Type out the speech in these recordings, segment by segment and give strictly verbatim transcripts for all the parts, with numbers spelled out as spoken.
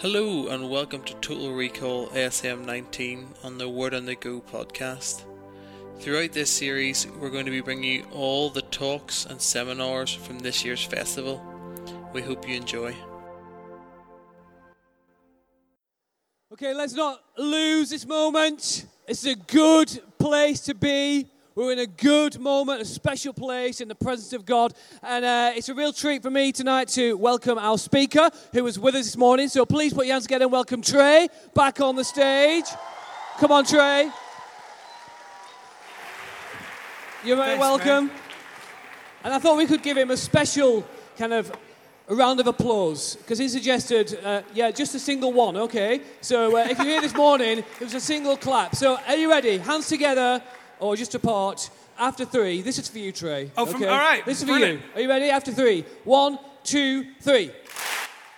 Hello and welcome to Total Recall A S M nineteen on the Word on the Go podcast. Throughout this series, we're going to be bringing you all the talks and seminars from this year's festival. We hope you enjoy. Okay, let's not lose this moment. It's a good place to be. We're in a good moment, a special place in the presence of God. And uh, it's a real treat for me tonight to welcome our speaker who was with us this morning. So please put your hands together and welcome Trey back on the stage. Come on, Trey. You're very Thanks, welcome. Man. And I thought we could give him a special kind of a round of applause, because he suggested, uh, yeah, just a single one, okay? So uh, if you're here this morning, it was a single clap. So are you ready? Hands together. Or just apart. After three, this is for you, Trey. Oh, okay. From, all right. This is for Brilliant. you. Are you ready? After three. One, two, three.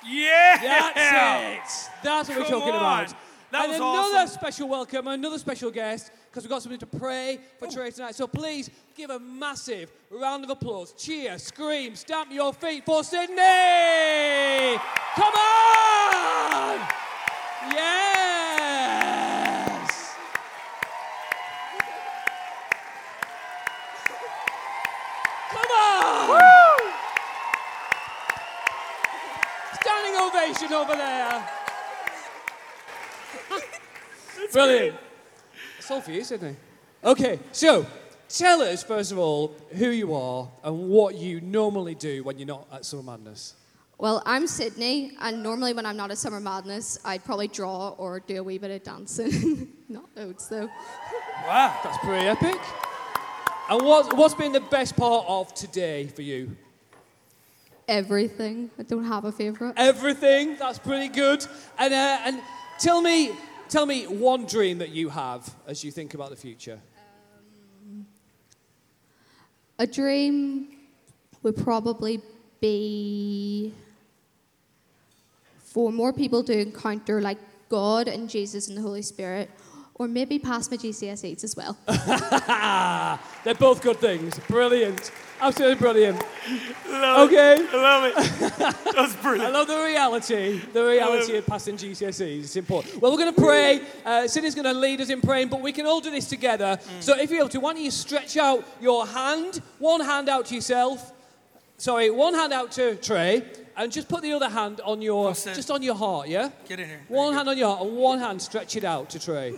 Yeah! That's it. That's what Come we're talking on. about. That and was another awesome. special welcome, another special guest, because we've got something to pray for Ooh. Trey tonight. So please give a massive round of applause, cheer, scream, stamp your feet for Sydney! Come on! Yeah! Over there. Brilliant. It's all for you, Sydney. Okay, so tell us, first of all, who you are and what you normally do when you're not at Summer Madness. Well, I'm Sydney, and normally when I'm not at Summer Madness, I'd probably draw or do a wee bit of dancing. Not loads, though. Wow, that's pretty epic. And what, what's been the best part of today for you? Everything. I don't have a favourite. Everything. That's pretty good. And uh, and tell me, tell me one dream that you have as you think about the future. Um, a dream would probably be for more people to encounter like God and Jesus and the Holy Spirit, or maybe pass my G C S Es as well. They're both good things. Brilliant. Absolutely brilliant. Love okay. It. I love it. That's brilliant. I love the reality. The reality of passing G C S Es. It's important. Well, we're going to pray. Uh, Sydney's going to lead us in praying, but we can all do this together. Mm. So if you're able to, why don't you stretch out your hand, one hand out to yourself, sorry, one hand out to Trey, and just put the other hand on your, awesome. just on your heart, yeah? Get in here. One hand on your heart, and one hand stretch it out to Trey.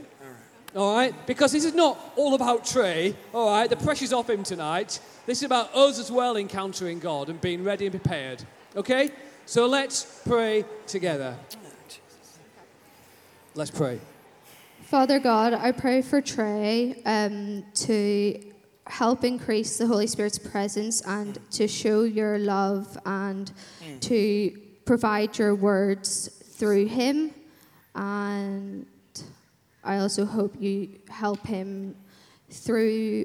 All right, because this is not all about Trey, all right? The pressure's off him tonight. This is about us as well encountering God and being ready and prepared, okay? So let's pray together. Let's pray. Father God, I pray for Trey um, to help increase the Holy Spirit's presence and to show your love and to provide your words through him. And I also hope you help him through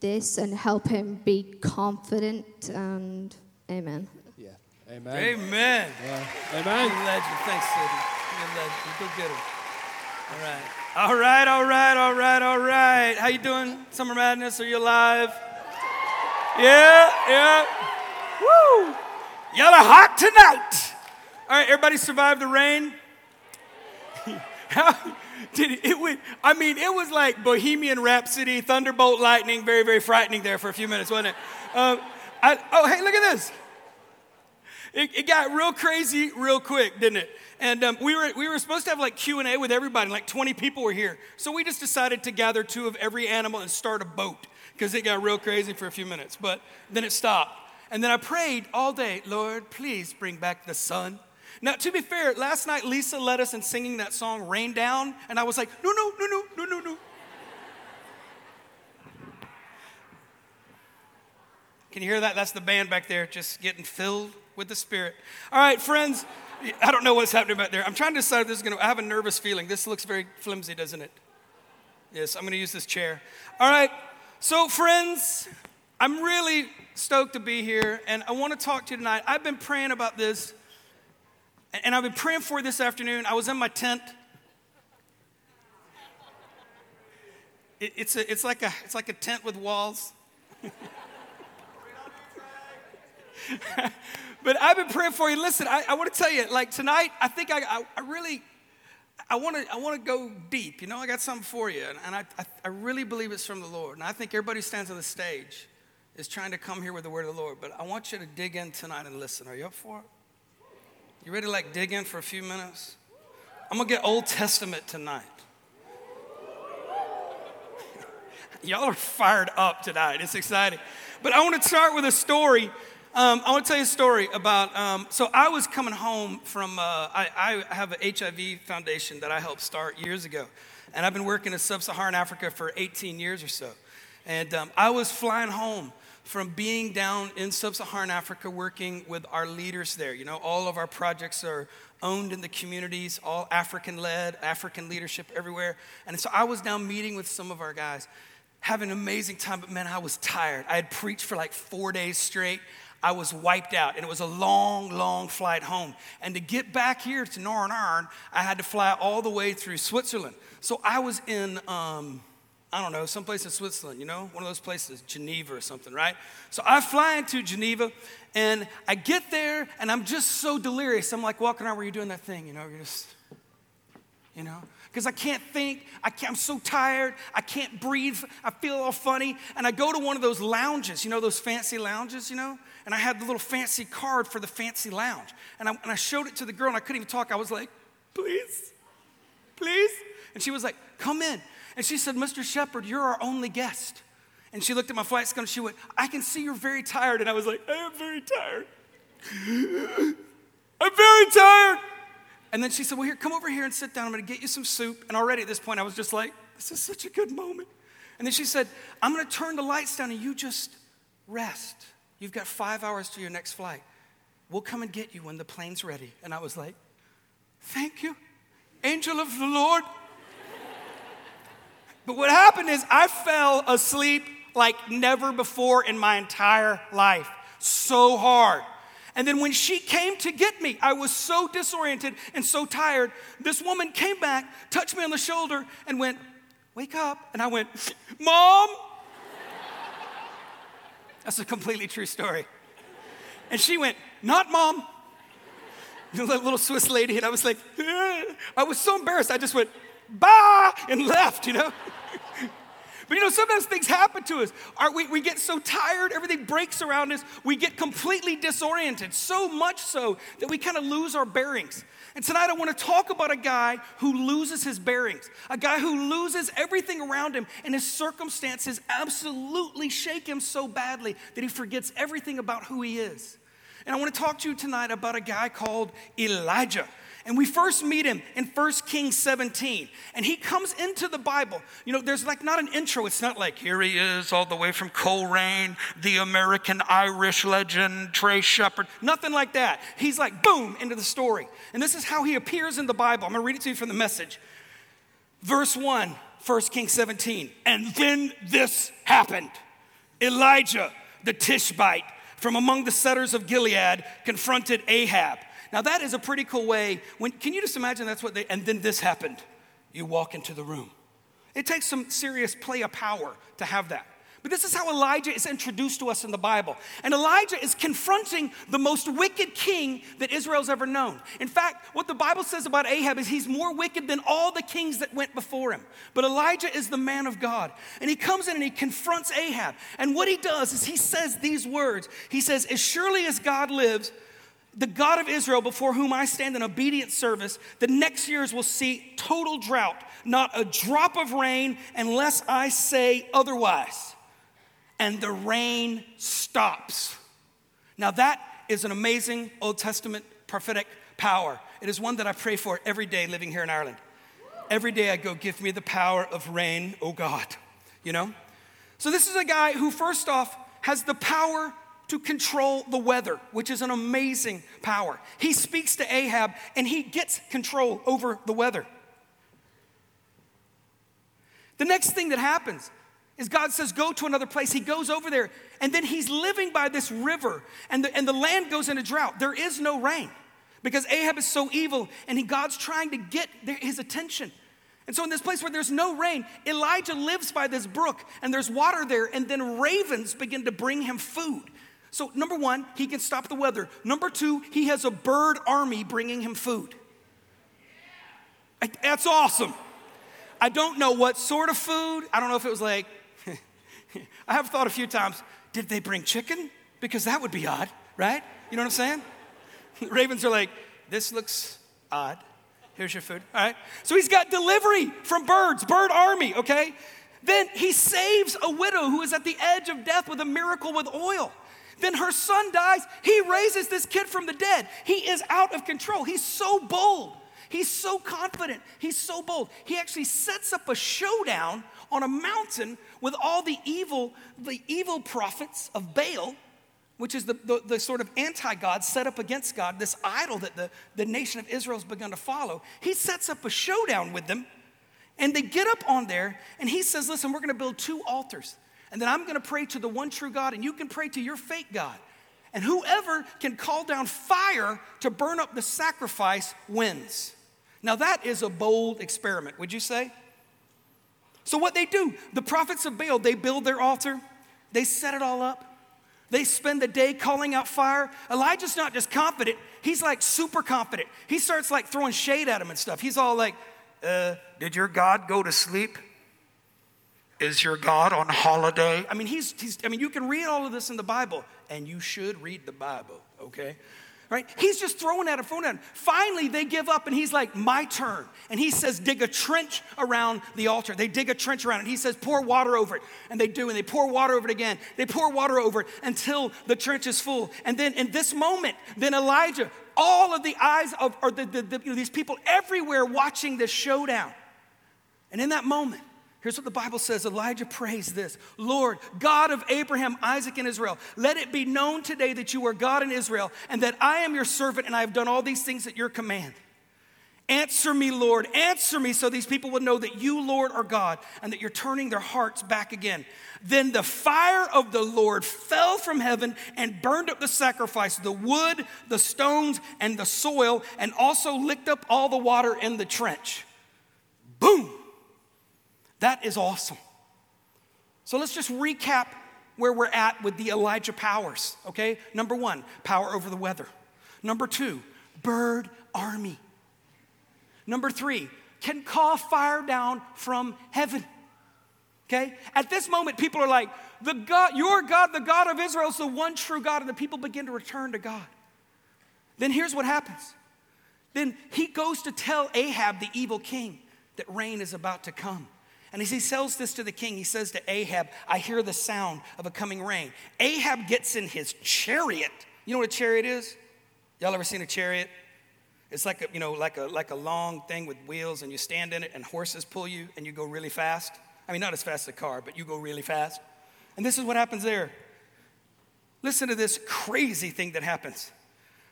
this and help him be confident, and amen. Yeah, amen. Amen. Yeah. Amen. You're a legend. Thanks, Sydney. You're a legend. Go get him. All right. All right, all right, all right, all right. How you doing, Summer Madness? Are you alive? Yeah, yeah. Woo! Y'all are hot tonight. All right, everybody survived the rain? How? Did it, it would, I mean, it was like Bohemian Rhapsody, Thunderbolt, lightning, very, very frightening there for a few minutes, wasn't it? Um, I, oh, hey, look at this. It, it got real crazy real quick, didn't it? And um, we were we were supposed to have like Q and A with everybody, like twenty people were here. So we just decided to gather two of every animal and start a boat because it got real crazy for a few minutes, but then it stopped. And then I prayed all day, Lord, please bring back the sun. Now, to be fair, last night Lisa led us in singing that song, Rain Down, and I was like, no, no, no, no, no, no, no. Can you hear that? That's the band back there just getting filled with the Spirit. All right, friends, I don't know what's happening back there. I'm trying to decide if this is going to, I have a nervous feeling. This looks very flimsy, doesn't it? Yes, I'm going to use this chair. All right, so friends, I'm really stoked to be here, and I want to talk to you tonight. I've been praying about this. And I've been praying for it this afternoon. I was in my tent. It, it's a, it's like a, it's like a tent with walls. But I've been praying for you. Listen, I, I want to tell you, like tonight, I think I, I, I really, I want to I want to go deep. You know, I got something for you. And, and I, I I really believe it's from the Lord. And I think everybody who stands on the stage is trying to come here with the word of the Lord. But I want you to dig in tonight and listen. Are you up for it? You ready to like dig in for a few minutes? I'm going to get Old Testament tonight. Y'all are fired up tonight. It's exciting. But I want to start with a story. Um, I want to tell you a story about, um, so I was coming home from, uh, I, I have an H I V foundation that I helped start years ago. And I've been working in sub-Saharan Africa for eighteen years or so. And um, I was flying home from being down in sub-Saharan Africa working with our leaders there. You know, all of our projects are owned in the communities, all African-led, African leadership everywhere. And so I was down meeting with some of our guys, having an amazing time, but man, I was tired. I had preached for like four days straight. I was wiped out, and it was a long, long flight home. And to get back here to Northern Ireland, I had to fly all the way through Switzerland. So I was in, um, I don't know, someplace in Switzerland, you know, one of those places, Geneva or something, right? So I fly into Geneva, and I get there, and I'm just so delirious. I'm like walking around where you're doing that thing, you know, you're just, you know. Because I can't think, I can't, I'm so tired, I can't breathe, I feel all funny. And I go to one of those lounges, you know, those fancy lounges, you know? And I had the little fancy card for the fancy lounge. And I, and I showed it to the girl, and I couldn't even talk. I was like, please, please. And she was like, come in. And she said, Mister Shepherd, you're our only guest. And she looked at my flight schedule, and she went, I can see you're very tired. And I was like, I am very tired. I'm very tired. And then she said, well, here, come over here and sit down. I'm going to get you some soup. And already at this point, I was just like, this is such a good moment. And then she said, I'm going to turn the lights down and you just rest. You've got five hours to your next flight. We'll come and get you when the plane's ready. And I was like, thank you, angel of the Lord. But what happened is I fell asleep like never before in my entire life. So hard. And then when she came to get me, I was so disoriented and so tired. This woman came back, touched me on the shoulder, and went, wake up. And I went, Mom. That's a completely true story. And she went, not Mom. You know, that little Swiss lady. And I was like, eh. I was so embarrassed. I just went, bye, and left, you know. But, you know, sometimes things happen to us. Our, we, we get so tired, everything breaks around us. We get completely disoriented, so much so that we kind of lose our bearings. And tonight I want to talk about a guy who loses his bearings, a guy who loses everything around him, and his circumstances absolutely shake him so badly that he forgets everything about who he is. And I want to talk to you tonight about a guy called Elijah. And we first meet him in First Kings seventeen. And he comes into the Bible. You know, there's like not an intro. It's not like, here he is all the way from Coleraine, the American Irish legend, Trey Shepherd. Nothing like that. He's like, boom, into the story. And this is how he appears in the Bible. I'm going to read it to you from the Message. Verse one, First Kings seventeen. And then this happened. Elijah, the Tishbite, from among the settlers of Gilead, confronted Ahab. Now that is a pretty cool way. When, can you just imagine that's what they, and then this happened. You walk into the room. It takes some serious play of power to have that. But this is how Elijah is introduced to us in the Bible. And Elijah is confronting the most wicked king that Israel's ever known. In fact, what the Bible says about Ahab is he's more wicked than all the kings that went before him. But Elijah is the man of God. And he comes in and he confronts Ahab. And what he does is he says these words. He says, as surely as God lives, the God of Israel, before whom I stand in obedient service, the next years will see total drought, not a drop of rain, unless I say otherwise. And the rain stops. Now that is an amazing Old Testament prophetic power. It is one that I pray for every day living here in Ireland. Every day I go, give me the power of rain, oh God. You know? So this is a guy who first off has the power to control the weather, which is an amazing power. He speaks to Ahab and he gets control over the weather. The next thing that happens is God says, go to another place. He goes over there and then he's living by this river and the, and the land goes into drought. There is no rain because Ahab is so evil and he, God's trying to get their, his attention. And so in this place where there's no rain, Elijah lives by this brook and there's water there and then ravens begin to bring him food. So number one, he can stop the weather. Number two, he has a bird army bringing him food. I, that's awesome. I don't know what sort of food. I don't know if it was like, I have thought a few times, did they bring chicken? Because that would be odd, right? You know what I'm saying? The ravens are like, this looks odd. Here's your food, all right? So he's got delivery from birds, bird army, okay? Then he saves a widow who is at the edge of death with a miracle with oil. Then her son dies. He raises this kid from the dead. He is out of control. He's so bold. He's so confident. He's so bold. He actually sets up a showdown on a mountain with all the evil, the evil prophets of Baal, which is the, the, the sort of anti-God set up against God, this idol that the, the nation of Israel has begun to follow. He sets up a showdown with them, and they get up on there, and he says, listen, we're going to build two altars. And then I'm going to pray to the one true God, and you can pray to your fake God. And whoever can call down fire to burn up the sacrifice wins. Now that is a bold experiment, would you say? So what they do, the prophets of Baal, they build their altar. They set it all up. They spend the day calling out fire. Elijah's not just confident. He's like super confident. He starts like throwing shade at him and stuff. He's all like, uh, did your God go to sleep? Is your God on holiday? I mean, he's, he's, I mean, you can read all of this in the Bible, and you should read the Bible, okay? Right? He's just throwing at him, throwing at him. Finally, they give up, and he's like, my turn. And he says, dig a trench around the altar. They dig a trench around it. He says, pour water over it. And they do, and they pour water over it again. They pour water over it until the trench is full. And then in this moment, then Elijah, all of the eyes of or the, the, the, you know, these people everywhere watching this showdown. And in that moment, here's what the Bible says. Elijah prays this. Lord, God of Abraham, Isaac, and Israel, let it be known today that you are God in Israel and that I am your servant and I have done all these things at your command. Answer me, Lord. Answer me so these people will know that you, Lord, are God and that you're turning their hearts back again. Then the fire of the Lord fell from heaven and burned up the sacrifice, the wood, the stones, and the soil, and also licked up all the water in the trench. Boom. That is awesome. So let's just recap where we're at with the Elijah powers, okay? Number one, power over the weather. Number two, bird army. Number three, can call fire down from heaven, okay? At this moment, people are like, "The God, your God, the God of Israel is the one true God," and the people begin to return to God. Then here's what happens. Then he goes to tell Ahab, the evil king, that rain is about to come. And as he sells this to the king, he says to Ahab, I hear the sound of a coming rain. Ahab gets in his chariot. You know what a chariot is? Y'all ever seen a chariot? It's like a, you know, like a like a long thing with wheels, and you stand in it, and horses pull you, and you go really fast. I mean, not as fast as a car, but you go really fast. And this is what happens there. Listen to this crazy thing that happens.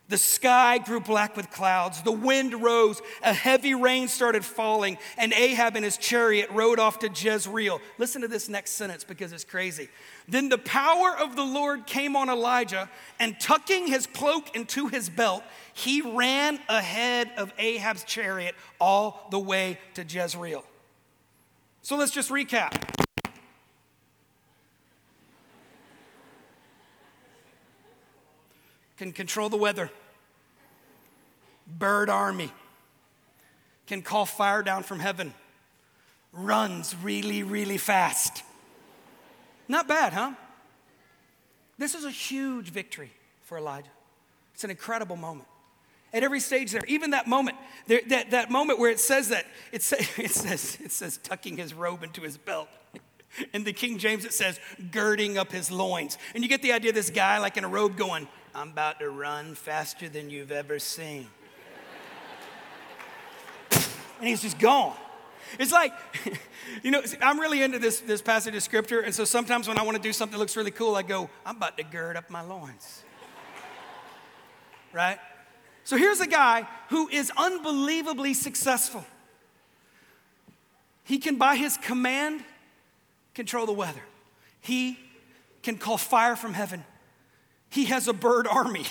The sky grew black with clouds. The wind rose. A heavy rain started falling. And Ahab and his chariot rode off to Jezreel. Listen to this next sentence because it's crazy. Then the power of the Lord came on Elijah, and tucking his cloak into his belt, he ran ahead of Ahab's chariot all the way to Jezreel. So let's just recap. Can control the weather. Bird army. Can call fire down from heaven. Runs really, really fast. Not bad, huh? This is a huge victory for Elijah. It's an incredible moment. At every stage there, even that moment, there, that, that moment where it says that, it, say, it, says, it says tucking his robe into his belt. In the King James it says girding up his loins. And you get the idea of this guy like in a robe going, I'm about to run faster than you've ever seen. And he's just gone. It's like, you know, I'm really into this, this passage of scripture. And so sometimes when I want to do something that looks really cool, I go, I'm about to gird up my loins. Right? So here's a guy who is unbelievably successful. He can, by his command, control the weather. He can call fire from heaven. He has a bird army.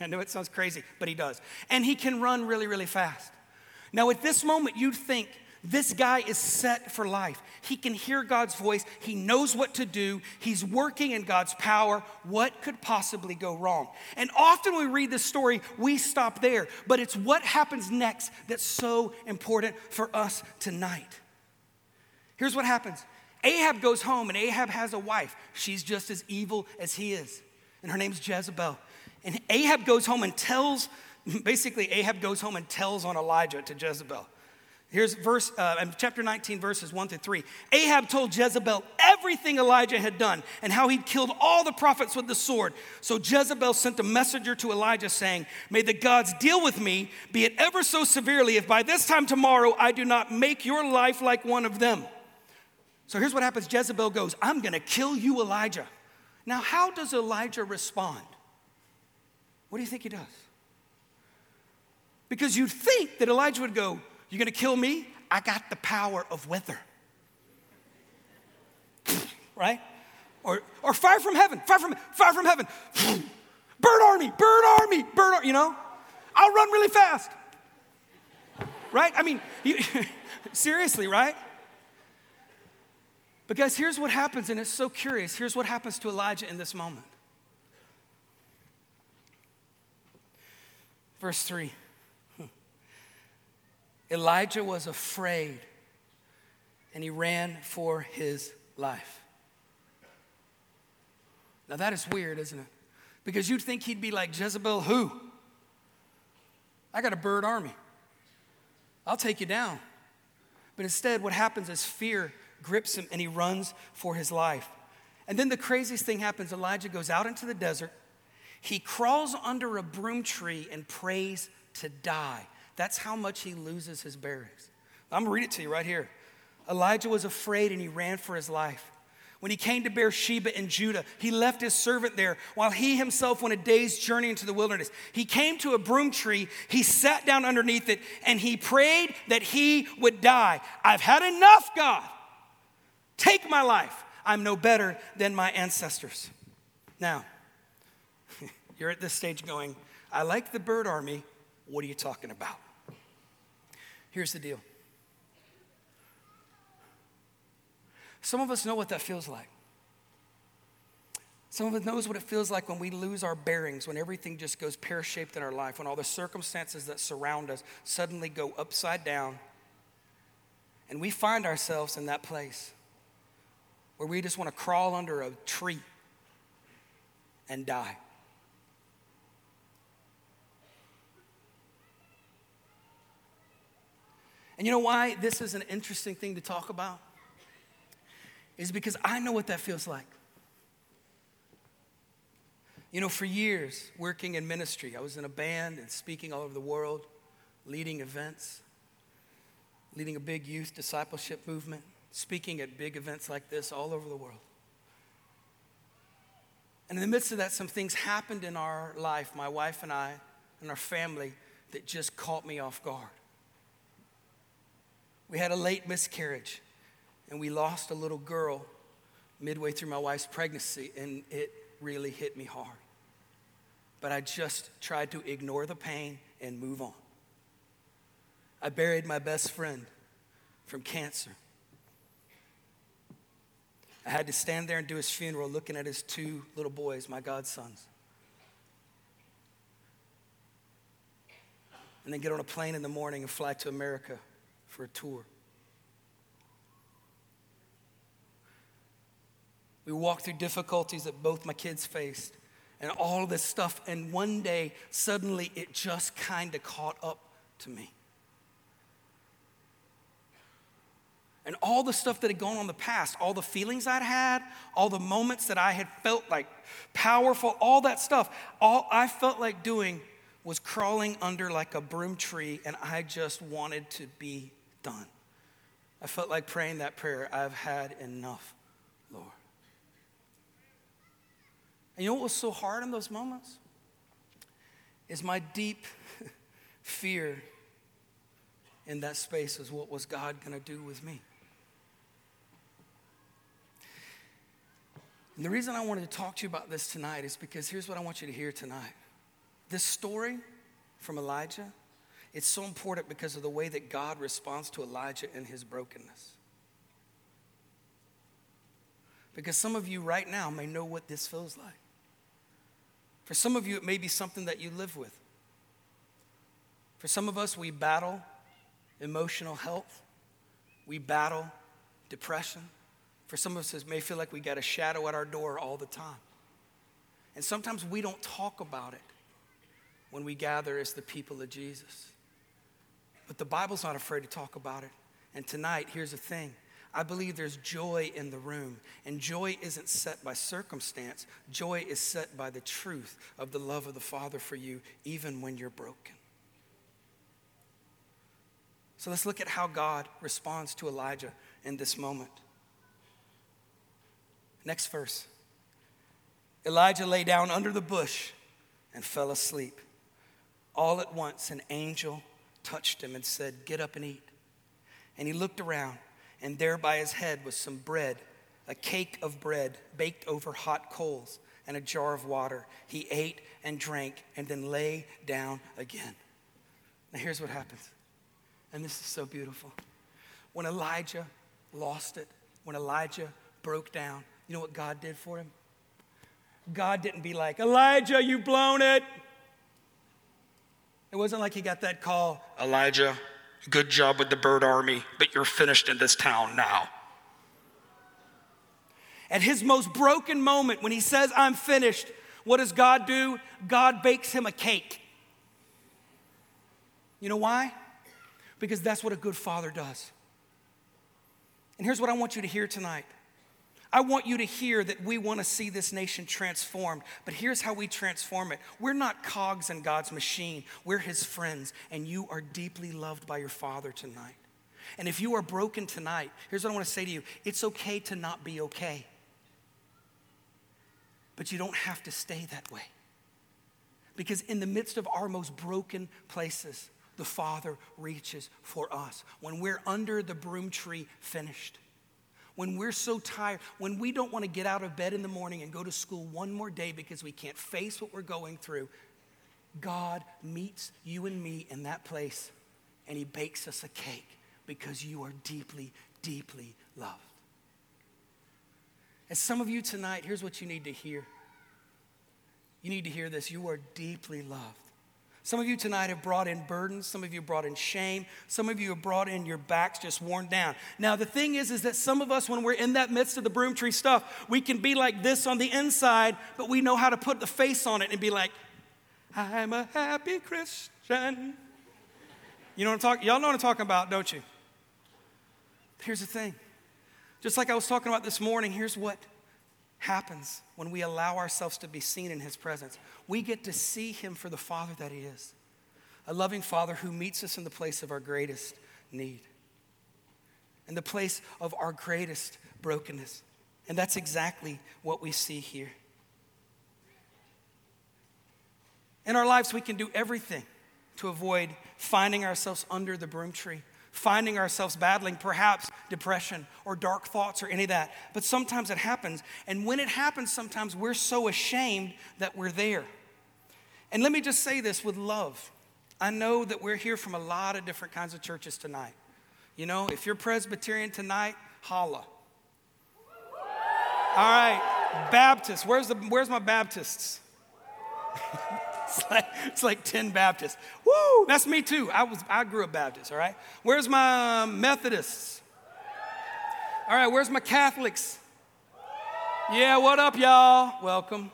I know it sounds crazy, but he does. And he can run really, really fast. Now, at this moment, you'd think This guy is set for life. He can hear God's voice. He knows what to do. He's working in God's power. What could possibly go wrong? And often we read this story, we stop there. But it's what happens next that's so important for us tonight. Here's what happens. Ahab goes home, and Ahab has a wife. She's just as evil as he is. And her name's Jezebel. And Ahab goes home and tells, basically Ahab goes home and tells on Elijah to Jezebel. Here's verse, uh, chapter nineteen, verses one through three. Ahab told Jezebel everything Elijah had done and how he'd killed all the prophets with the sword. So Jezebel sent a messenger to Elijah saying, "May the gods deal with me, be it ever so severely, if by this time tomorrow I do not make your life like one of them." So here's what happens. Jezebel goes, "I'm going to kill you, Elijah." Now, how does Elijah respond? What do you think he does? Because you'd think that Elijah would go, "You're going to kill me? I got the power of weather." Right? Or or fire from heaven, fire from, fire from heaven. Bird army, bird army, bird army, you know? I'll run really fast. Right? I mean, you, seriously, right? But guys, here's what happens, and it's so curious. Here's what happens to Elijah in this moment. Verse three. Elijah was afraid, and he ran for his life. Now that is weird, isn't it? Because you'd think he'd be like, "Jezebel, who? I got a bird army. I'll take you down." But instead, what happens is fear grips him, and he runs for his life. And then the craziest thing happens. Elijah goes out into the desert. He crawls under a broom tree and prays to die. That's how much he loses his bearings. I'm gonna read it to you right here. Elijah was afraid and he ran for his life. When he came to Beersheba in Judah, he left his servant there while he himself went a day's journey into the wilderness. He came to a broom tree, he sat down underneath it, and he prayed that he would die. "I've had enough, God. Take my life. I'm no better than my ancestors." Now, you're at this stage going, "I like the bird army. What are you talking about?" Here's the deal. Some of us know what that feels like. Some of us knows what it feels like when we lose our bearings, when everything just goes pear-shaped in our life, when all the circumstances that surround us suddenly go upside down, and we find ourselves in that place where we just want to crawl under a tree and die. And you know why this is an interesting thing to talk about? Is because I know what that feels like. You know, for years, working in ministry, I was in a band and speaking all over the world, leading events, leading a big youth discipleship movement, speaking at big events like this all over the world. And in the midst of that, some things happened in our life, my wife and I, and our family, that just caught me off guard. We had a late miscarriage, and we lost a little girl midway through my wife's pregnancy, and it really hit me hard. But I just tried to ignore the pain and move on. I buried my best friend from cancer. I had to stand there and do his funeral looking at his two little boys, my godsons. And then get on a plane in the morning and fly to America for a tour. We walked through difficulties that both my kids faced and all this stuff, and one day, suddenly, it just kind of caught up to me. And all the stuff that had gone on in the past, all the feelings I'd had, all the moments that I had felt like powerful, all that stuff, all I felt like doing was crawling under like a broom tree, and I just wanted to be done. I felt like praying that prayer, "I've had enough, Lord." And you know what was so hard in those moments? Is my deep fear in that space is, what was God gonna do with me? And the reason I wanted to talk to you about this tonight is because here's what I want you to hear tonight. This story from Elijah It's so important because of the way that God responds to Elijah in his brokenness. Because some of you right now may know what this feels like. For some of you, it may be something that you live with. For some of us, we battle emotional health. We battle depression. For some of us, it may feel like we got a shadow at our door all the time. And sometimes we don't talk about it when we gather as the people of Jesus. But the Bible's not afraid to talk about it. And tonight, here's the thing. I believe there's joy in the room, and joy isn't set by circumstance. Joy is set by the truth of the love of the Father for you, even when you're broken. So let's look at how God responds to Elijah in this moment. Next verse. Elijah lay down under the bush and fell asleep. All at once, an angel touched him and said, "Get up and eat." And he looked around. And there by his head was some bread, a cake of bread baked over hot coals, and a jar of water. He ate and drank and then lay down again. Now here's what happens. And this is so beautiful. When Elijah lost it, when Elijah broke down, you know what God did for him? God didn't be like, "Elijah, you've blown it." It wasn't like he got that call, "Elijah, good job with the bird army, but you're finished in this town now." At his most broken moment, when he says, "I'm finished," what does God do? God bakes him a cake. You know why? Because that's what a good father does. And here's what I want you to hear tonight. I want you to hear that we want to see this nation transformed, but here's how we transform it. We're not cogs in God's machine. We're his friends, and you are deeply loved by your Father tonight. And if you are broken tonight, here's what I want to say to you. It's okay to not be okay, but you don't have to stay that way, because in the midst of our most broken places, the Father reaches for us. When we're under the broom tree finished, when we're so tired, when we don't want to get out of bed in the morning and go to school one more day because we can't face what we're going through, God meets you and me in that place, and he bakes us a cake because you are deeply, deeply loved. And some of you tonight, here's what you need to hear. You need to hear this. You are deeply loved. Some of you tonight have brought in burdens. Some of you brought in shame. Some of you have brought in your backs just worn down. Now, the thing is, is that some of us, when we're in that midst of the broom tree stuff, we can be like this on the inside, but we know how to put the face on it and be like, "I'm a happy Christian." You know what I'm talking? Y'all know what I'm talking about, don't you? Here's the thing. Just like I was talking about this morning, here's what happens when we allow ourselves to be seen in his presence. We get to see him for the Father that he is, a loving Father who meets us in the place of our greatest need, in the place of our greatest brokenness. And that's exactly what we see here. In our lives, we can do everything to avoid finding ourselves under the broom tree, finding ourselves battling perhaps depression or dark thoughts or any of that. But sometimes it happens. And when it happens, sometimes we're so ashamed that we're there. And let me just say this with love. I know that we're here from a lot of different kinds of churches tonight. You know, if you're Presbyterian tonight, holla. All right, Baptist. Where's the where's my Baptists? It's like, it's like ten Baptists. Woo, that's me too. I was I grew up Baptist, all right? Where's my Methodists? All right, where's my Catholics? Yeah, what up, y'all? Welcome.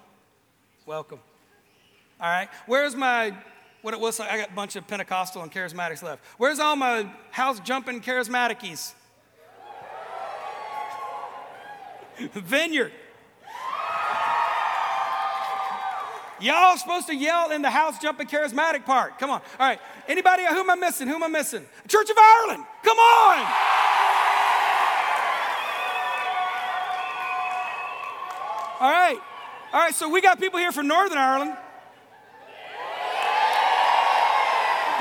Welcome. All right, where's my, what what's I got a bunch of Pentecostal and Charismatics left. Where's all my house-jumping Charismaticies? Vineyard. Y'all supposed to yell in the house jumping charismatic part. Come on. All right. Anybody? Who am I missing? Who am I missing? Church of Ireland. Come on. All right. All right. So we got people here from Northern Ireland.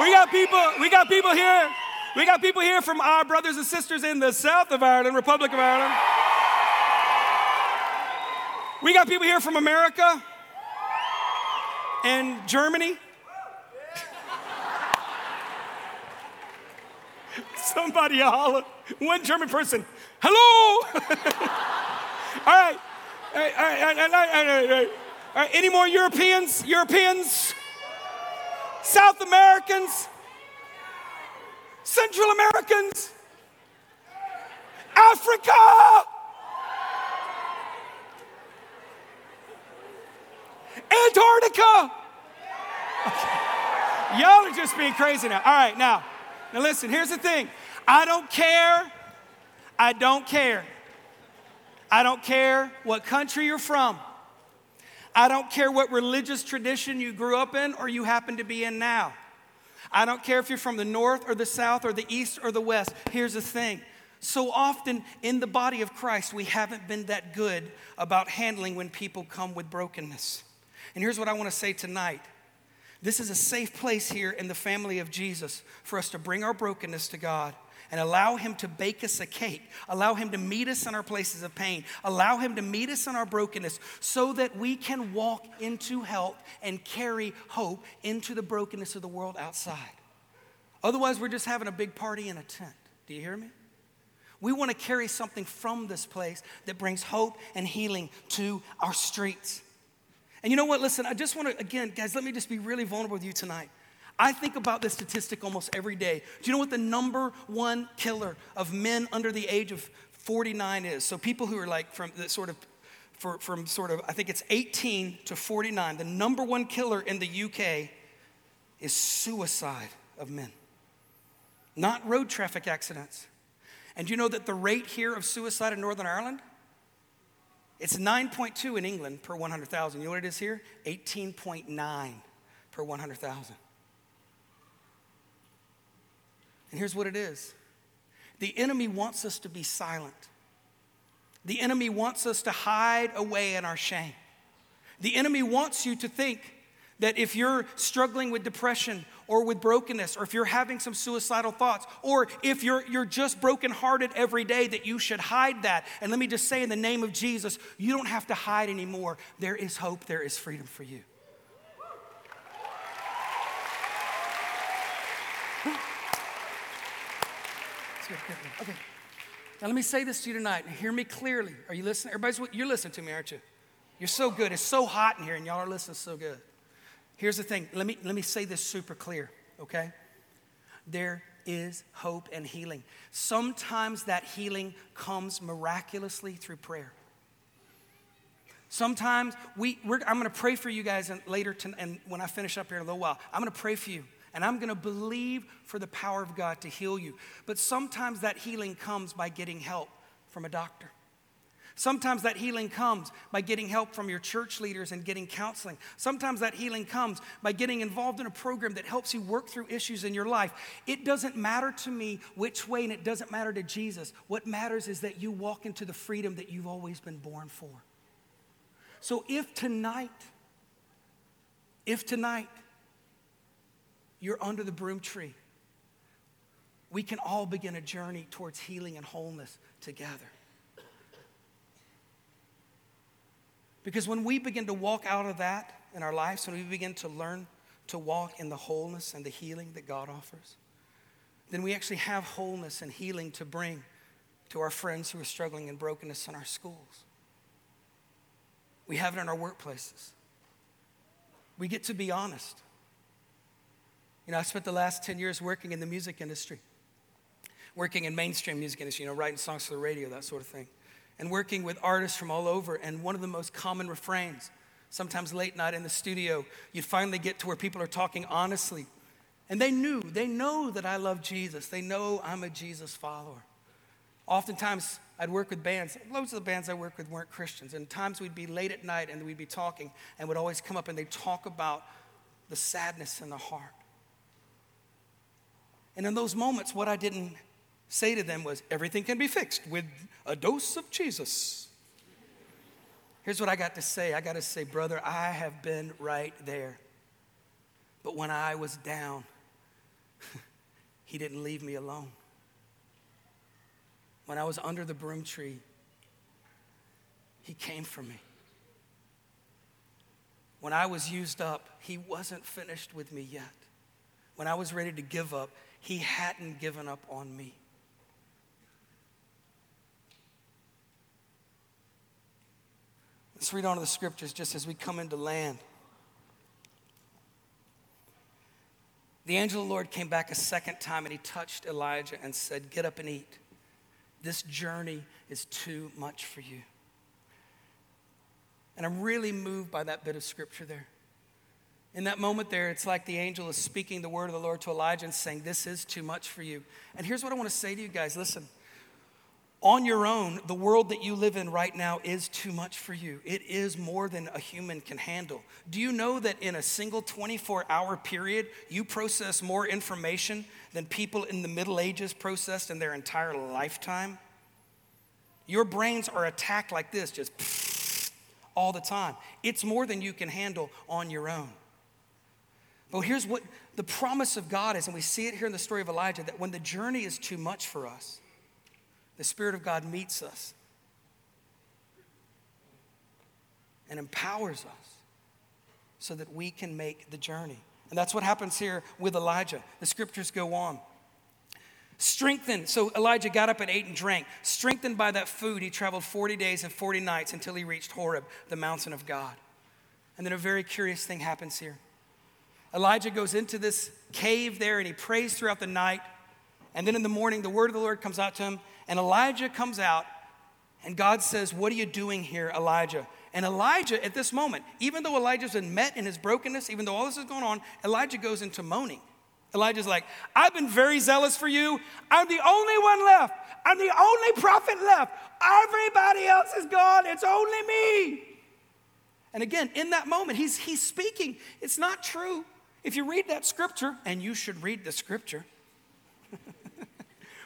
We got people. We got people here. We got people here from our brothers and sisters in the south of Ireland, Republic of Ireland. We got people here from America. And Germany. Somebody holler. One German person, hello. All right. All right, all right, all right, all right, all right. All right, any more Europeans? Europeans? South Americans? Central Americans? Africa? Antarctica? Okay. Y'all are just being crazy now. All right, now, now listen, here's the thing. I don't care. I don't care. I don't care what country you're from. I don't care what religious tradition you grew up in or you happen to be in now. I don't care if you're from the north or the south or the east or the west. Here's the thing. So often in the body of Christ, we haven't been that good about handling when people come with brokenness. And here's what I want to say tonight. This is a safe place here in the family of Jesus for us to bring our brokenness to God and allow him to bake us a cake. Allow him to meet us in our places of pain. Allow him to meet us in our brokenness so that we can walk into health and carry hope into the brokenness of the world outside. Otherwise, we're just having a big party in a tent. Do you hear me? We want to carry something from this place that brings hope and healing to our streets. And you know what? Listen, I just want to, again, guys, let me just be really vulnerable with you tonight. I think about this statistic almost every day. Do you know what the number one killer of men under the age of forty-nine is? So people who are like from the sort of, for, from sort of, I think it's eighteen to forty-nine. The number one killer in the U K is suicide of men, not road traffic accidents. And do you know that the rate here of suicide in Northern Ireland? It's nine point two in England per one hundred thousand. You know what it is here? eighteen point nine per one hundred thousand. And here's what it is. The enemy wants us to be silent. The enemy wants us to hide away in our shame. The enemy wants you to think that if you're struggling with depression or with brokenness, or if you're having some suicidal thoughts, or if you're, you're just brokenhearted every day, that you should hide that. And let me just say in the name of Jesus, you don't have to hide anymore. There is hope. There is freedom for you. Okay. Now let me say this to you tonight. And hear me clearly. Are you listening? Everybody's, you're listening to me, aren't you? You're so good. It's so hot in here, and y'all are listening so good. Here's the thing. Let me let me say this super clear, okay? There is hope and healing. Sometimes that healing comes miraculously through prayer. Sometimes we. We're, I'm going to pray for you guys and later, to, and when I finish up here in a little while, I'm going to pray for you. And I'm going to believe for the power of God to heal you. But sometimes that healing comes by getting help from a doctor. Sometimes that healing comes by getting help from your church leaders and getting counseling. Sometimes that healing comes by getting involved in a program that helps you work through issues in your life. It doesn't matter to me which way, and it doesn't matter to Jesus. What matters is that you walk into the freedom that you've always been born for. So if tonight, if tonight, you're under the broom tree, we can all begin a journey towards healing and wholeness together. Because when we begin to walk out of that in our lives, when we begin to learn to walk in the wholeness and the healing that God offers, then we actually have wholeness and healing to bring to our friends who are struggling in brokenness in our schools. We have it in our workplaces. We get to be honest. You know, I spent the last ten years working in the music industry, working in mainstream music industry, you know, writing songs for the radio, that sort of thing, and working with artists from all over. And one of the most common refrains, sometimes late night in the studio, you finally get to where people are talking honestly. And they knew, they know that I love Jesus. They know I'm a Jesus follower. Oftentimes, I'd work with bands. Loads of the bands I worked with weren't Christians. And times we'd be late at night and we'd be talking and would always come up and they'd talk about the sadness in the heart. And in those moments, what I didn't say to them was, everything can be fixed with a dose of Jesus. Here's what I got to say. I got to say, brother, I have been right there. But when I was down, he didn't leave me alone. When I was under the broom tree, he came for me. When I was used up, he wasn't finished with me yet. When I was ready to give up, He hadn't given up on me. Let's read on to the scriptures just as we come into land. The angel of the Lord came back a second time, and he touched Elijah and said, "Get up and eat. This journey is too much for you." And I'm really moved by that bit of scripture there. In that moment there, it's like the angel is speaking the word of the Lord to Elijah and saying, "This is too much for you." And here's what I want to say to you guys. Listen, on your own, the world that you live in right now is too much for you. It is more than a human can handle. Do you know that in a single twenty-four hour period, you process more information than people in the Middle Ages processed in their entire lifetime? Your brains are attacked like this, just all the time. It's more than you can handle on your own. But here's what the promise of God is, and we see it here in the story of Elijah, that when the journey is too much for us, the Spirit of God meets us and empowers us so that we can make the journey. And that's what happens here with Elijah. The scriptures go on. Strengthened, so Elijah got up and ate and drank. Strengthened by that food, he traveled forty days and forty nights until he reached Horeb, the mountain of God. And then a very curious thing happens here. Elijah goes into this cave there, and he prays throughout the night. And then in the morning, the word of the Lord comes out to him, and Elijah comes out, and God says, "What are you doing here, Elijah?" And Elijah, at this moment, even though Elijah's been met in his brokenness, even though all this is going on, Elijah goes into moaning. Elijah's like, "I've been very zealous for you. I'm the only one left. I'm the only prophet left. Everybody else is gone. It's only me." And again, in that moment, he's, he's speaking. It's not true. If you read that scripture, and you should read the scripture,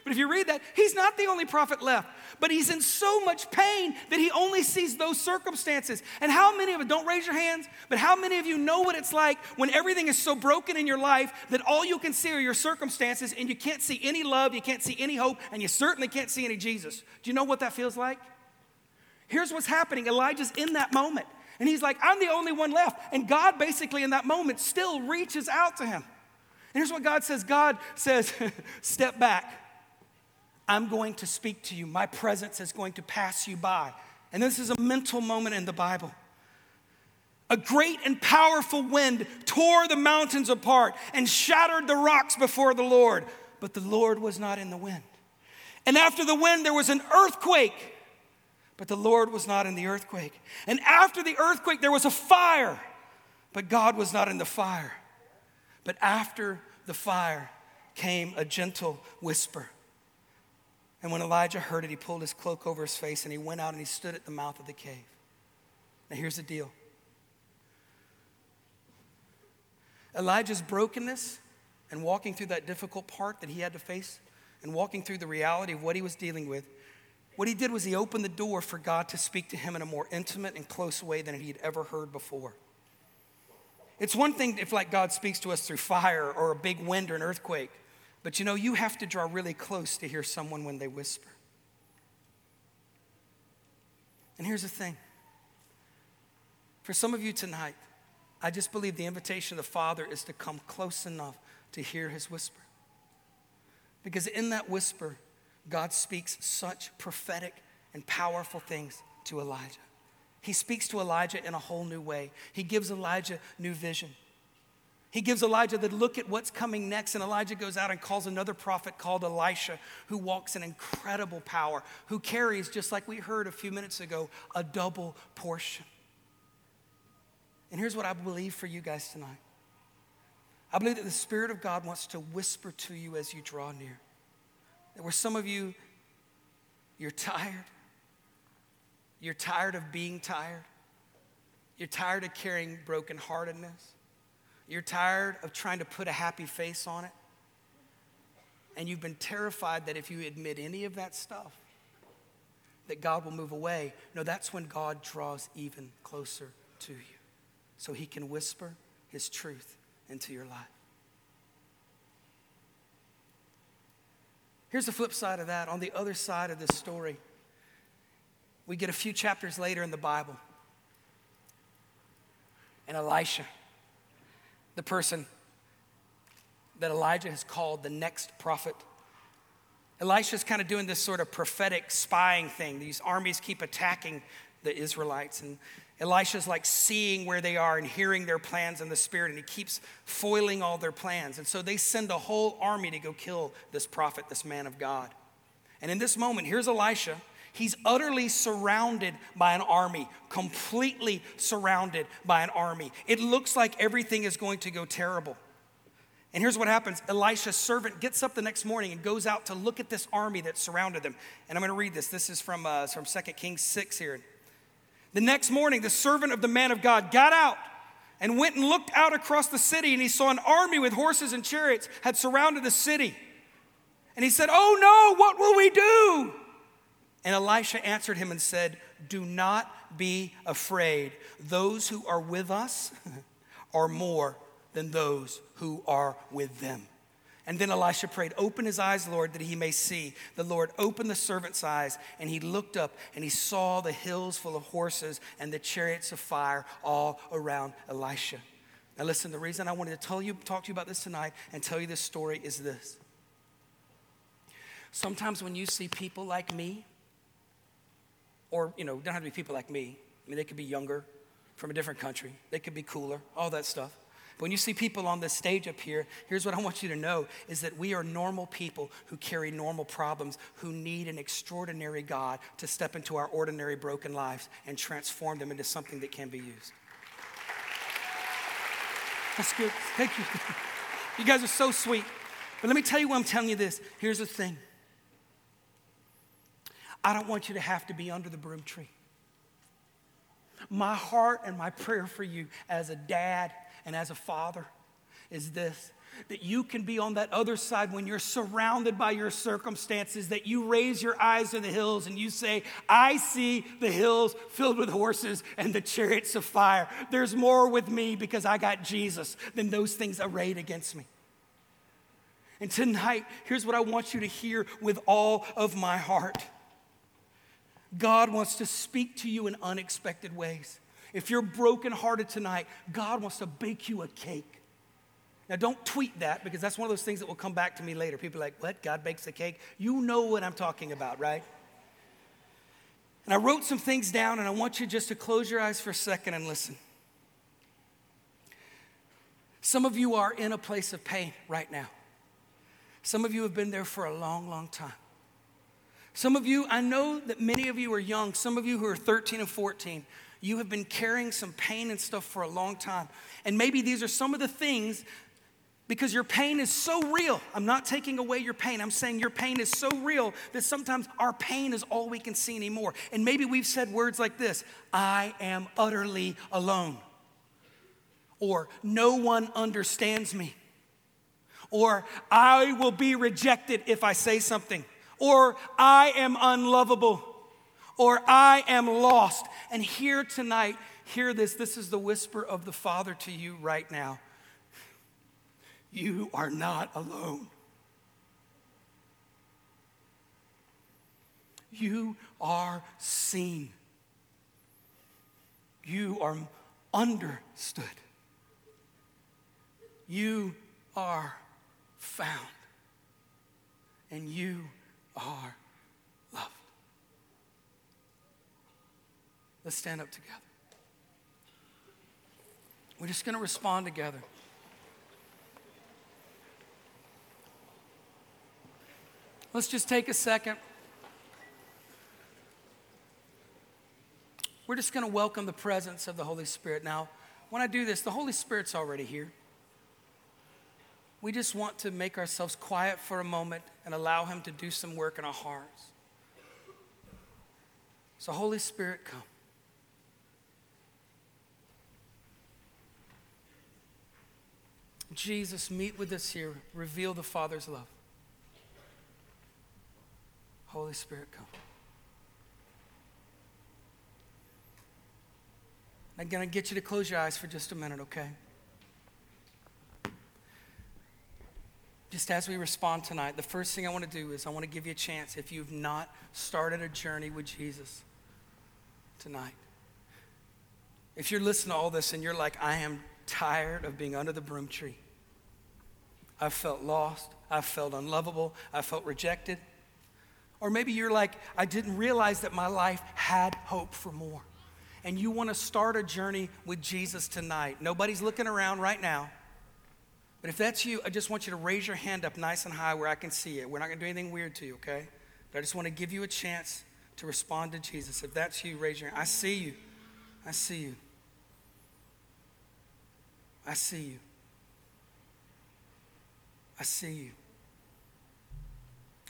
but if you read that, he's not the only prophet left. But he's in so much pain that he only sees those circumstances. And how many of us, don't raise your hands, but how many of you know what it's like when everything is so broken in your life that all you can see are your circumstances, and you can't see any love, you can't see any hope, and you certainly can't see any Jesus? Do you know what that feels like? Here's what's happening. Elijah's in that moment, and he's like, "I'm the only one left." And God basically in that moment still reaches out to him. And here's what God says. God says, "Step back. I'm going to speak to you. My presence is going to pass you by." And this is a mental moment in the Bible. "A great and powerful wind tore the mountains apart and shattered the rocks before the Lord. But the Lord was not in the wind. And after the wind, there was an earthquake. But the Lord was not in the earthquake. And after the earthquake, there was a fire. But God was not in the fire. But after the fire came a gentle whisper. And when Elijah heard it, he pulled his cloak over his face, and he went out and he stood at the mouth of the cave." Now here's the deal. Elijah's brokenness and walking through that difficult part that he had to face and walking through the reality of what he was dealing with, what he did was he opened the door for God to speak to him in a more intimate and close way than he'd ever heard before. It's one thing if like God speaks to us through fire or a big wind or an earthquake. But you know, you have to draw really close to hear someone when they whisper. And here's the thing. For some of you tonight, I just believe the invitation of the Father is to come close enough to hear his whisper. Because in that whisper, God speaks such prophetic and powerful things to Elijah. He speaks to Elijah in a whole new way. He gives Elijah new vision. He gives Elijah the look at what's coming next, and Elijah goes out and calls another prophet called Elisha, who walks in incredible power, who carries, just like we heard a few minutes ago, a double portion. And here's what I believe for you guys tonight. I believe that the Spirit of God wants to whisper to you as you draw near. That where some of you, you're tired. You're tired of being tired. You're tired of carrying brokenheartedness. You're tired of trying to put a happy face on it. And you've been terrified that if you admit any of that stuff, that God will move away. No, that's when God draws even closer to you so he can whisper his truth into your life. Here's the flip side of that. On the other side of this story, we get a few chapters later in the Bible. And Elisha, the person that Elijah has called the next prophet. Elisha's kind of doing this sort of prophetic spying thing. These armies keep attacking the Israelites, and Elisha's like seeing where they are and hearing their plans in the spirit, and he keeps foiling all their plans. And so they send a whole army to go kill this prophet, this man of God. And in this moment, here's Elisha. He's utterly surrounded by an army, completely surrounded by an army. It looks like everything is going to go terrible. And here's what happens. Elisha's servant gets up the next morning and goes out to look at this army that surrounded them. And I'm going to read this. This is from, uh, from Second Kings six here. The next morning, the servant of the man of God got out and went and looked out across the city, and he saw an army with horses and chariots had surrounded the city. And he said, "Oh no, what will we do?" And Elisha answered him and said, "Do not be afraid. Those who are with us are more than those who are with them." And then Elisha prayed, "Open his eyes, Lord, that he may see." The Lord opened the servant's eyes, and he looked up, and he saw the hills full of horses and the chariots of fire all around Elisha. Now listen, the reason I wanted to tell you, talk to you about this tonight and tell you this story is this. Sometimes when you see people like me, or, you know, don't have to be people like me. I mean, they could be younger, from a different country. They could be cooler, all that stuff. But when you see people on this stage up here, here's what I want you to know, is that we are normal people who carry normal problems, who need an extraordinary God to step into our ordinary broken lives and transform them into something that can be used. That's good. Thank you. You guys are so sweet. But let me tell you why I'm telling you this. Here's the thing. I don't want you to have to be under the broom tree. My heart and my prayer for you as a dad and as a father is this, that you can be on that other side when you're surrounded by your circumstances, that you raise your eyes to the hills and you say, "I see the hills filled with horses and the chariots of fire. There's more with me because I got Jesus than those things arrayed against me." And tonight, here's what I want you to hear with all of my heart. God wants to speak to you in unexpected ways. If you're brokenhearted tonight, God wants to bake you a cake. Now, don't tweet that, because that's one of those things that will come back to me later. People are like, "What? God bakes a cake?" You know what I'm talking about, right? And I wrote some things down, and I want you just to close your eyes for a second and listen. Some of you are in a place of pain right now. Some of you have been there for a long, long time. Some of you, I know that many of you are young. Some of you who are thirteen and fourteen, you have been carrying some pain and stuff for a long time. And maybe these are some of the things, because your pain is so real. I'm not taking away your pain. I'm saying your pain is so real that sometimes our pain is all we can see anymore. And maybe we've said words like this, "I am utterly alone," or "No one understands me," or "I will be rejected if I say something," or "I am unlovable," or "I am lost." And here tonight, hear this. This is the whisper of the Father to you right now. You are not alone. You are seen. You are understood. You are found. And you are are loved. Let's stand up together. We're just going to respond together. Let's just take a second. We're just going to welcome the presence of the Holy Spirit. Now, when I do this, the Holy Spirit's already here. We just want to make ourselves quiet for a moment and allow him to do some work in our hearts. So Holy Spirit, come. Jesus, meet with us here. Reveal the Father's love. Holy Spirit, come. I'm going to get you to close your eyes for just a minute, okay? Just as we respond tonight, the first thing I want to do is I want to give you a chance. If you've not started a journey with Jesus tonight, if you're listening to all this and you're like, "I am tired of being under the broom tree. I've felt lost. I've felt unlovable. I felt rejected. Or maybe you're like, I didn't realize that my life had hope for more. And you want to start a journey with Jesus tonight. Nobody's looking around right now. But if that's you, I just want you to raise your hand up nice and high where I can see it. We're not going to do anything weird to you, okay? But I just want to give you a chance to respond to Jesus. If that's you, raise your hand. I see you. I see you. I see you. I see you.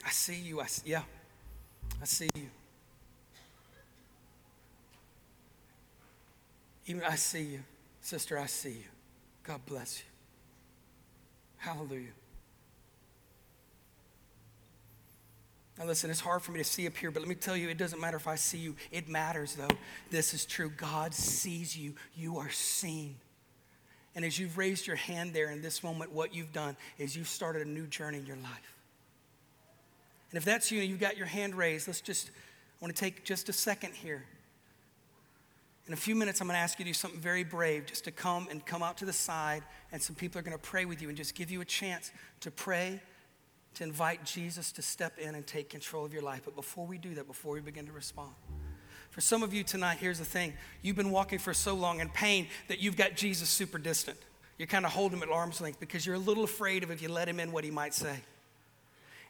I see you. I see, yeah, I see you. Even I see you. Sister, I see you. God bless you. Hallelujah. Now listen, it's hard for me to see up here, but let me tell you, it doesn't matter if I see you. It matters, though. This is true. God sees you. You are seen. And as you've raised your hand there in this moment, what you've done is you've started a new journey in your life. And if that's you and you've got your hand raised, let's just, I want to take just a second here. In a few minutes, I'm going to ask you to do something very brave, just to come and come out to the side, and some people are going to pray with you and just give you a chance to pray, to invite Jesus to step in and take control of your life. But before we do that, before we begin to respond, for some of you tonight, here's the thing. You've been walking for so long in pain that you've got Jesus super distant. You kind of hold him at arm's length because you're a little afraid of, if you let him in, what he might say.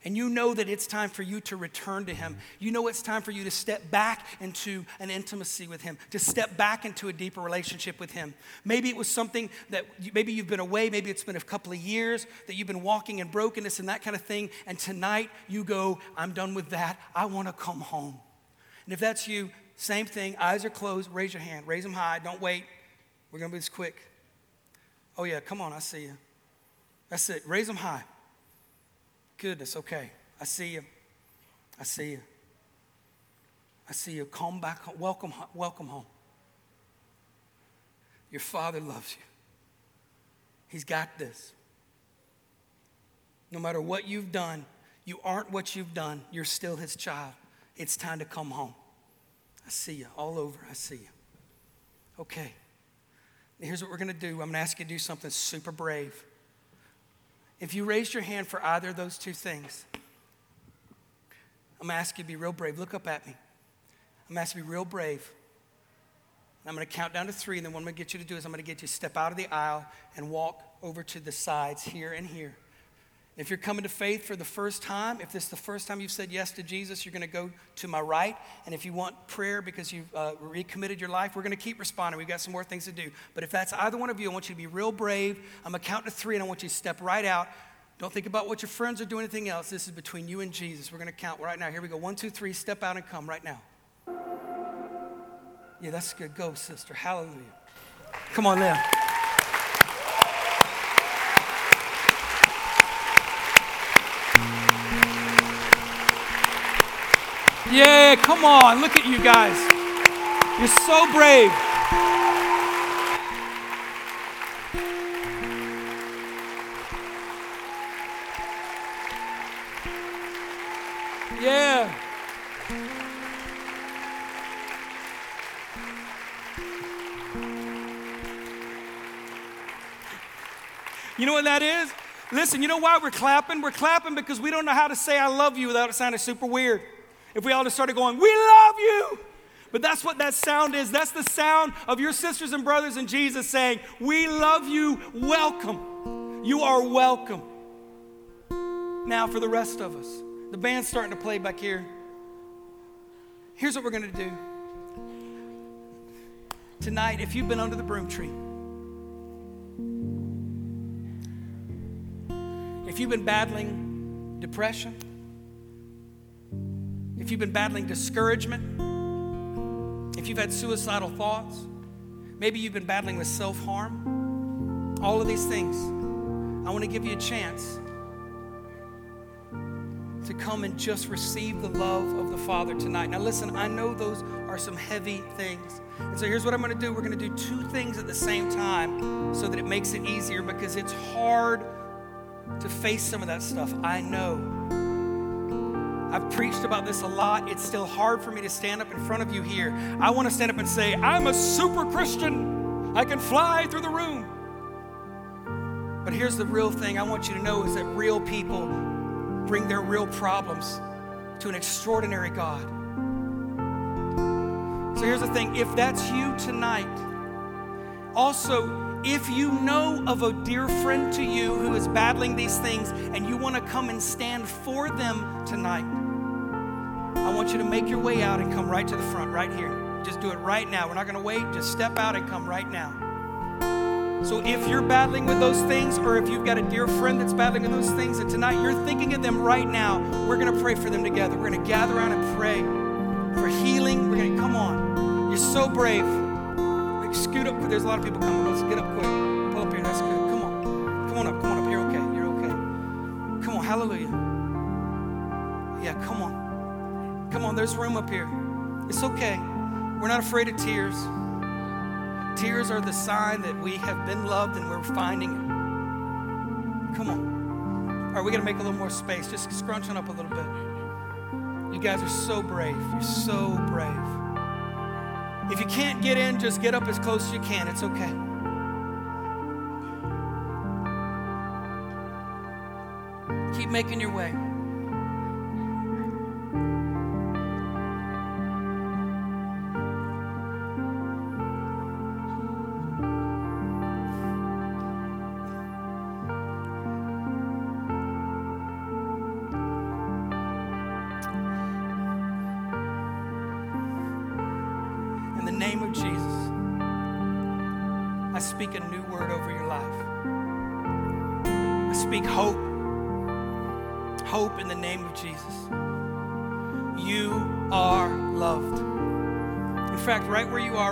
And you know that it's time for you to return to him. You know it's time for you to step back into an intimacy with him, to step back into a deeper relationship with him. Maybe it was something that, maybe you've been away, maybe it's been a couple of years that you've been walking in brokenness and that kind of thing, and tonight you go, I'm done with that, I want to come home. And if that's you, same thing, eyes are closed, raise your hand, raise them high, don't wait. We're going to be this quick. Oh yeah, come on, I see you. That's it, raise them high. Goodness, okay, I see you, I see you, I see you, come back home, welcome, welcome home. Your Father loves you, he's got this. No matter what you've done, you aren't what you've done, you're still his child. It's time to come home. I see you, all over, I see you. Okay, here's what we're gonna do. I'm gonna ask you to do something super brave. If you raised your hand for either of those two things, I'm going to ask you to be real brave. Look up at me. I'm going to ask you to be real brave. And I'm going to count down to three, and then what I'm going to get you to do is I'm going to get you to step out of the aisle and walk over to the sides here and here. If you're coming to faith for the first time, if this is the first time you've said yes to Jesus, you're going to go to my right. And if you want prayer because you've uh, recommitted your life, we're going to keep responding. We've got some more things to do. But if that's either one of you, I want you to be real brave. I'm going to count to three, and I want you to step right out. Don't think about what your friends are doing, anything else. This is between you and Jesus. We're going to count right now. Here we go. One, two, three. Step out and come right now. Yeah, that's good. Go, sister. Hallelujah. Come on now. Yeah, come on. Look at you guys. You're so brave. Yeah. You know what that is? Listen, you know why we're clapping? We're clapping because we don't know how to say I love you without it sounding super weird. If we all just started going, we love you. But that's what that sound is. That's the sound of your sisters and brothers in Jesus saying, we love you, welcome. You are welcome. Now for the rest of us. The band's starting to play back here. Here's what we're going to do. Tonight, if you've been under the broom tree, if you've been battling depression, if you've been battling discouragement, if you've had suicidal thoughts, maybe you've been battling with self-harm, all of these things, I want to give you a chance to come and just receive the love of the Father tonight. Now listen, I know those are some heavy things. And so here's what I'm going to do. We're going to do two things at the same time so that it makes it easier, because it's hard to face some of that stuff. I know. I've preached about this a lot. It's still hard for me to stand up in front of you here. I want to stand up and say, I'm a super Christian. I can fly through the room. But here's the real thing I want you to know is that real people bring their real problems to an extraordinary God. So here's the thing, if that's you tonight, also, if you know of a dear friend to you who is battling these things and you want to come and stand for them tonight, I want you to make your way out and come right to the front, right here. Just do it right now. We're not going to wait. Just step out and come right now. So if you're battling with those things, or if you've got a dear friend that's battling with those things, and tonight you're thinking of them right now, we're going to pray for them together. We're going to gather around and pray for healing. We're going to, come on. You're so brave. Like, scoot up. There's a lot of people coming. Let's get up quick. Pull up here. That's good. Come on. Come on up. Come on up. You're okay. You're okay. Come on. Hallelujah. Yeah, come on. Come on. There's room up here. It's okay. We're not afraid of tears. Tears are the sign that we have been loved and we're finding it. Come on. All right, we're going to make a little more space. Just scrunching up a little bit. You guys are so brave. You're so brave. If you can't get in, just get up as close as you can. It's okay. Keep making your way.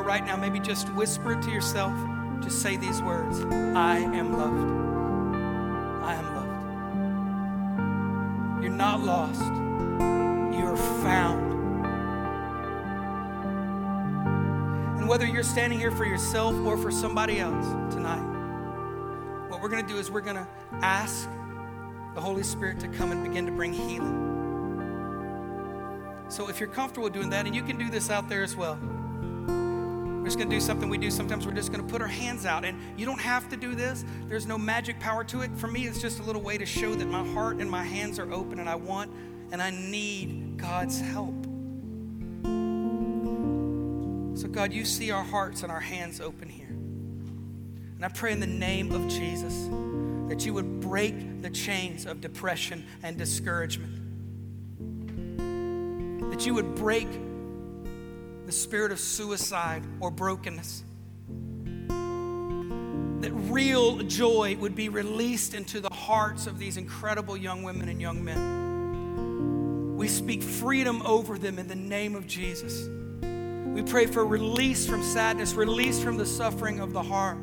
Right now, maybe just whisper it to yourself. Just say these words: I am loved. I am loved. You're not lost. You are found. And whether you're standing here for yourself or for somebody else tonight, what we're going to do is we're going to ask the Holy Spirit to come and begin to bring healing. So if you're comfortable doing that, and you can do this out there as well, we're just going to do something we do sometimes. We're just going to put our hands out. And you don't have to do this. There's no magic power to it. For me, it's just a little way to show that my heart and my hands are open, and I want and I need God's help. So, God, you see our hearts and our hands open here. And I pray in the name of Jesus that you would break the chains of depression and discouragement, that you would break the spirit of suicide or brokenness, that real joy would be released into the hearts of these incredible young women and young men. We speak freedom over them in the name of Jesus. We pray for release from sadness, release from the suffering of the heart.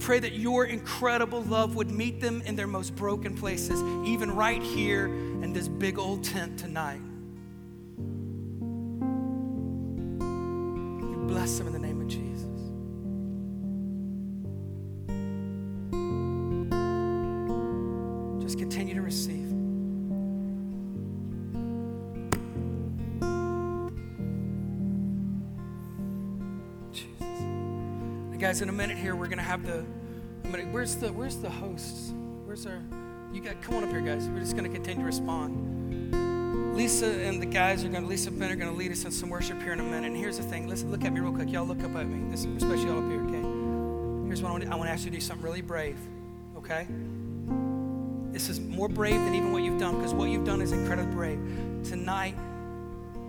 Pray that your incredible love would meet them in their most broken places, even right here in this big old tent tonight. You bless them in the name of Jesus. Just continue to receive. Guys, in a minute here, we're going to have the, where's the, where's the hosts? Where's our, you got, come on up here, guys. We're just going to continue to respond. Lisa and the guys are going to, Lisa and Ben are going to lead us in some worship here in a minute. And here's the thing. Listen, look at me real quick. Y'all look up at me, this, especially y'all up here, okay? Here's what I want to, I want to ask you to do something really brave, okay? This is more brave than even what you've done, because what you've done is incredibly brave. Tonight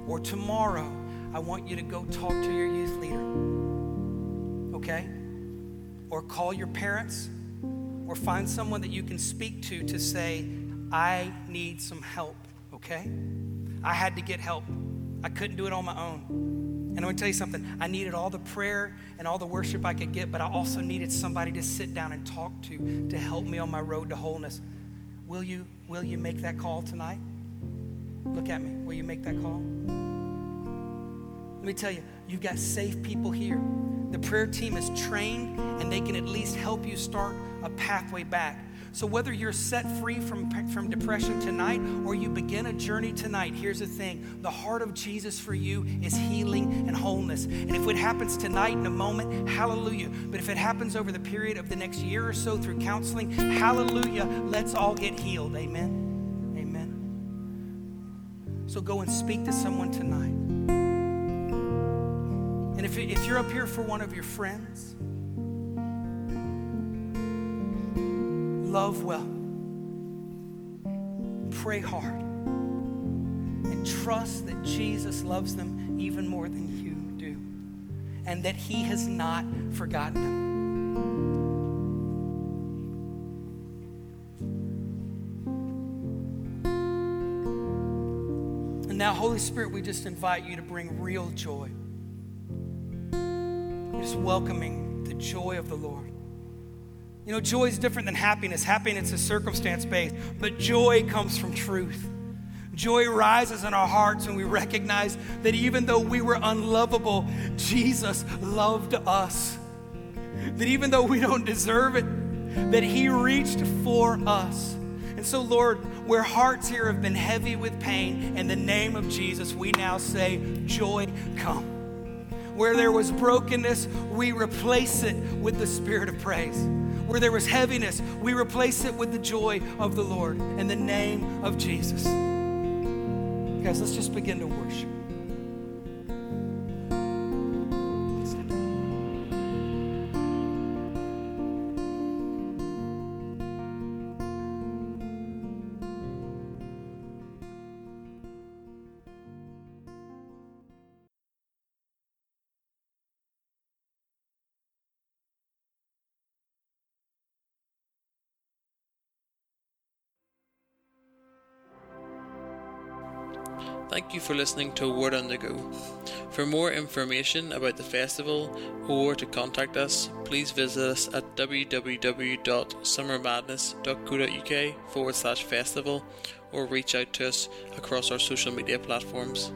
or tomorrow, I want you to go talk to your youth leader. Okay? Or call your parents, or find someone that you can speak to to say, I need some help, okay? I had to get help. I couldn't do it on my own. And I'm gonna tell you something, I needed all the prayer and all the worship I could get, but I also needed somebody to sit down and talk to, to help me on my road to wholeness. Will you, will you make that call tonight? Look at me, will you make that call? Let me tell you, you've got safe people here. The prayer team is trained, and they can at least help you start a pathway back. So whether you're set free from, from depression tonight or you begin a journey tonight, here's the thing. The heart of Jesus for you is healing and wholeness. And if it happens tonight in a moment, hallelujah. But if it happens over the period of the next year or so through counseling, hallelujah, let's all get healed. Amen. Amen. So go and speak to someone tonight. And if, if you're up here for one of your friends, love well, pray hard, and trust that Jesus loves them even more than you do, and that he has not forgotten them. And now, Holy Spirit, we just invite you to bring real joy. We're just welcoming the joy of the Lord. You know, joy is different than happiness. Happiness is circumstance-based, but joy comes from truth. Joy rises in our hearts when we recognize that even though we were unlovable, Jesus loved us. That even though we don't deserve it, that he reached for us. And so, Lord, where hearts here have been heavy with pain, in the name of Jesus, we now say, joy, come. Where there was brokenness, we replace it with the spirit of praise. Where there was heaviness, we replace it with the joy of the Lord in the name of Jesus. Guys, let's just begin to worship. Thank you for listening to Word on the Go. For more information about the festival or to contact us, please visit us at w w w dot summer madness dot co dot u k forward slash festival or reach out to us across our social media platforms.